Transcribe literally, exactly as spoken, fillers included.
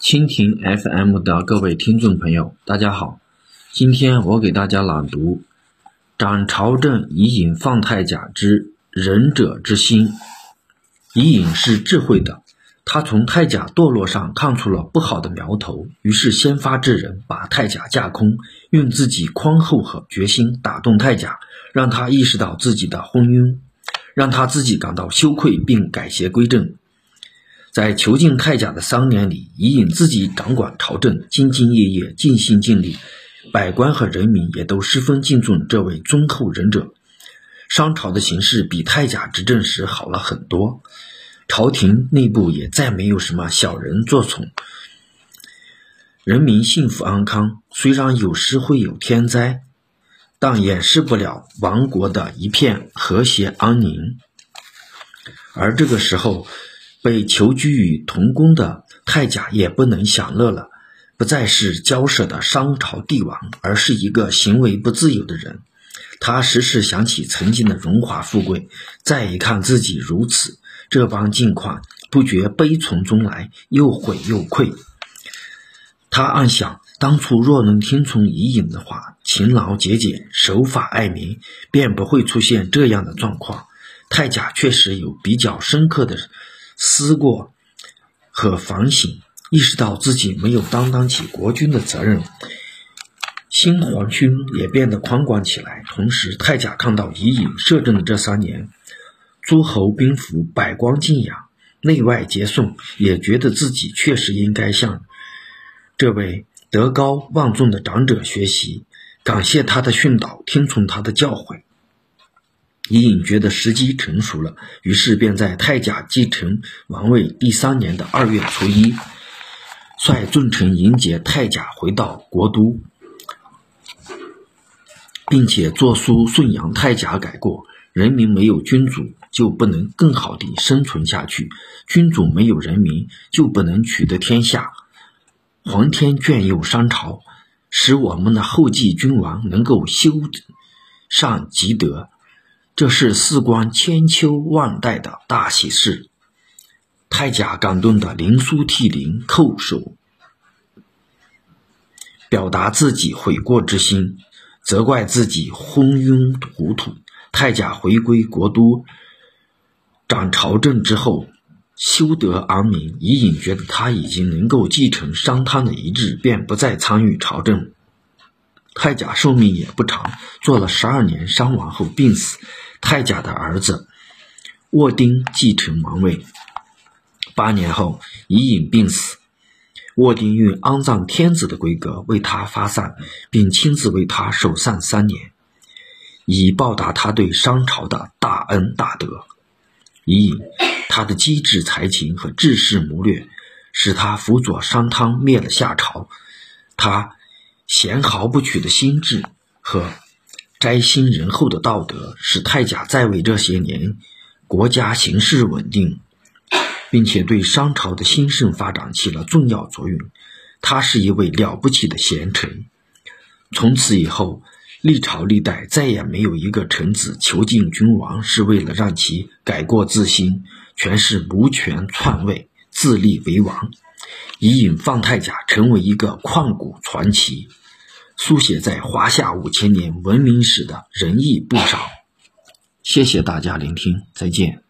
蜻蜓 F M 的各位听众朋友，大家好，今天我给大家朗读涨潮正以饮放太甲之仁者之心。以饮是智慧的，他从太甲堕落上看出了不好的苗头，于是先发制人，把太甲架空，用自己宽厚和决心打动太甲，让他意识到自己的昏庸，让他自己感到羞愧并改邪归正。在囚禁太甲的三年里，以饮自己掌管朝政，兢兢业业，尽心尽力，百官和人民也都十分敬重这位忠厚仁者。商朝的形势比太甲执政时好了很多，朝廷内部也再没有什么小人作祟，人民幸福安康。虽然有时会有天灾，但掩饰不了亡国的一片和谐安宁。而这个时候，被囚居于同宫的太甲也不能享乐了，不再是骄奢的商朝帝王，而是一个行为不自由的人。他时时想起曾经的荣华富贵，再一看自己如此这般境况，不觉悲从中来，又悔又愧。他暗想，当初若能听从以饮的话，勤劳节俭，守法爱民，便不会出现这样的状况。太甲确实有比较深刻的思过和反省，意识到自己没有担当起国君的责任，新皇军也变得宽广起来。同时，太甲看到以饮摄政的这三年，诸侯宾服，百官敬仰，内外皆颂，也觉得自己确实应该向这位德高望重的长者学习，感谢他的训导，听从他的教诲。以饮觉得时机成熟了，于是便在太甲继承王位第三年的二月初一，率众臣迎接太甲回到国都，并且作书顺扬太甲改过。人民没有君主，就不能更好地生存下去；君主没有人民，就不能取得天下。皇天眷佑商朝，使我们的后继君王能够修善积德，这是事关千秋万代的大喜事。太甲感动得灵枢涕零，叩首表达自己悔过之心，责怪自己昏庸糊涂。太甲回归国都，掌朝政之后，修德安民。以饮觉得他已经能够继承商汤的遗志，便不再参与朝政。太甲寿命也不长，做了十二年商王后病死。太甲的儿子沃丁继承王位，八年后以饮病死，沃丁用安葬天子的规格为他发丧，并亲自为他守丧三年，以报答他对商朝的大恩大德。以饮他的机智才情和治世谋略，使他辅佐商汤灭了夏朝。他贤豪不取的心智和宅心仁厚的道德，使太甲在位这些年国家形势稳定，并且对商朝的兴盛发展起了重要作用。他是一位了不起的贤臣。从此以后，历朝历代再也没有一个臣子囚禁君王是为了让其改过自新，全是谋权篡位，自立为王。以饮放太甲成为一个旷古传奇，书写在华夏五千年文明史的仁义不少。谢谢大家聆听，再见。